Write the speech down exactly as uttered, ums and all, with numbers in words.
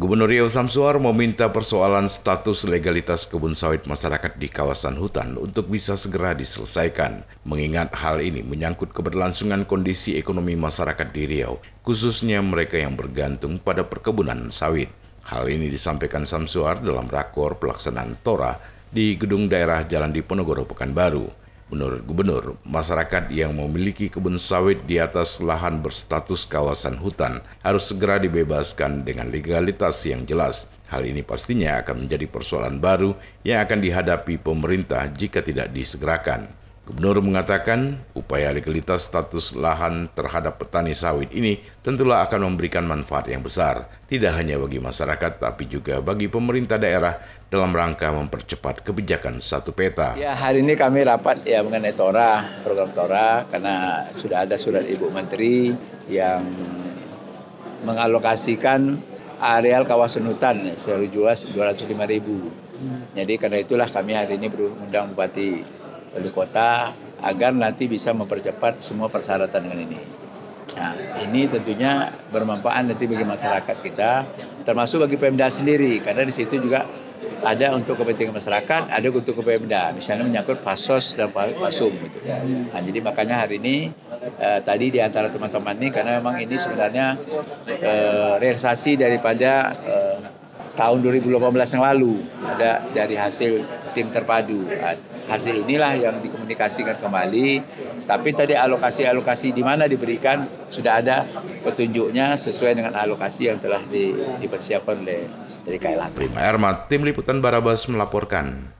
Gubernur Riau Samsuar meminta persoalan status legalitas kebun sawit masyarakat di kawasan hutan untuk bisa segera diselesaikan, mengingat hal ini menyangkut keberlangsungan kondisi ekonomi masyarakat di Riau, khususnya mereka yang bergantung pada perkebunan sawit. Hal ini disampaikan Samsuar dalam rakor pelaksanaan Tora di Gedung Daerah Jalan Diponegoro, Pekanbaru. Menurut Gubernur, masyarakat yang memiliki kebun sawit di atas lahan berstatus kawasan hutan harus segera dibebaskan dengan legalitas yang jelas. Hal ini pastinya akan menjadi persoalan baru yang akan dihadapi pemerintah jika tidak disegerakan. Gubernur mengatakan, upaya legalitas status lahan terhadap petani sawit ini tentulah akan memberikan manfaat yang besar, tidak hanya bagi masyarakat tapi juga bagi pemerintah daerah dalam rangka mempercepat kebijakan satu peta. Ya, hari ini kami rapat ya mengenai Tora, program Tora, karena sudah ada surat Ibu Menteri yang mengalokasikan areal kawasan hutan seluas dua ratus lima ribu. Jadi karena itulah kami hari ini berundang Bupati Wali Kota agar nanti bisa mempercepat semua persyaratan dengan ini. Nah, ini tentunya bermanfaat nanti bagi masyarakat kita, termasuk bagi Pemda sendiri, karena di situ juga ada untuk kepentingan masyarakat, ada untuk Pemda, misalnya menyangkut pasos dan pasum gitu. Nah, jadi makanya hari ini eh, tadi di antara teman-teman ini, karena memang ini sebenarnya eh, realisasi daripada eh, tahun dua ribu delapan belas yang lalu, ada dari hasil tim terpadu. Hasil inilah yang dikomunikasikan kembali, tapi tadi alokasi-alokasi di mana diberikan sudah ada petunjuknya sesuai dengan alokasi yang telah di, dipersiapkan oleh D K I. Erma, tim liputan Barabas melaporkan.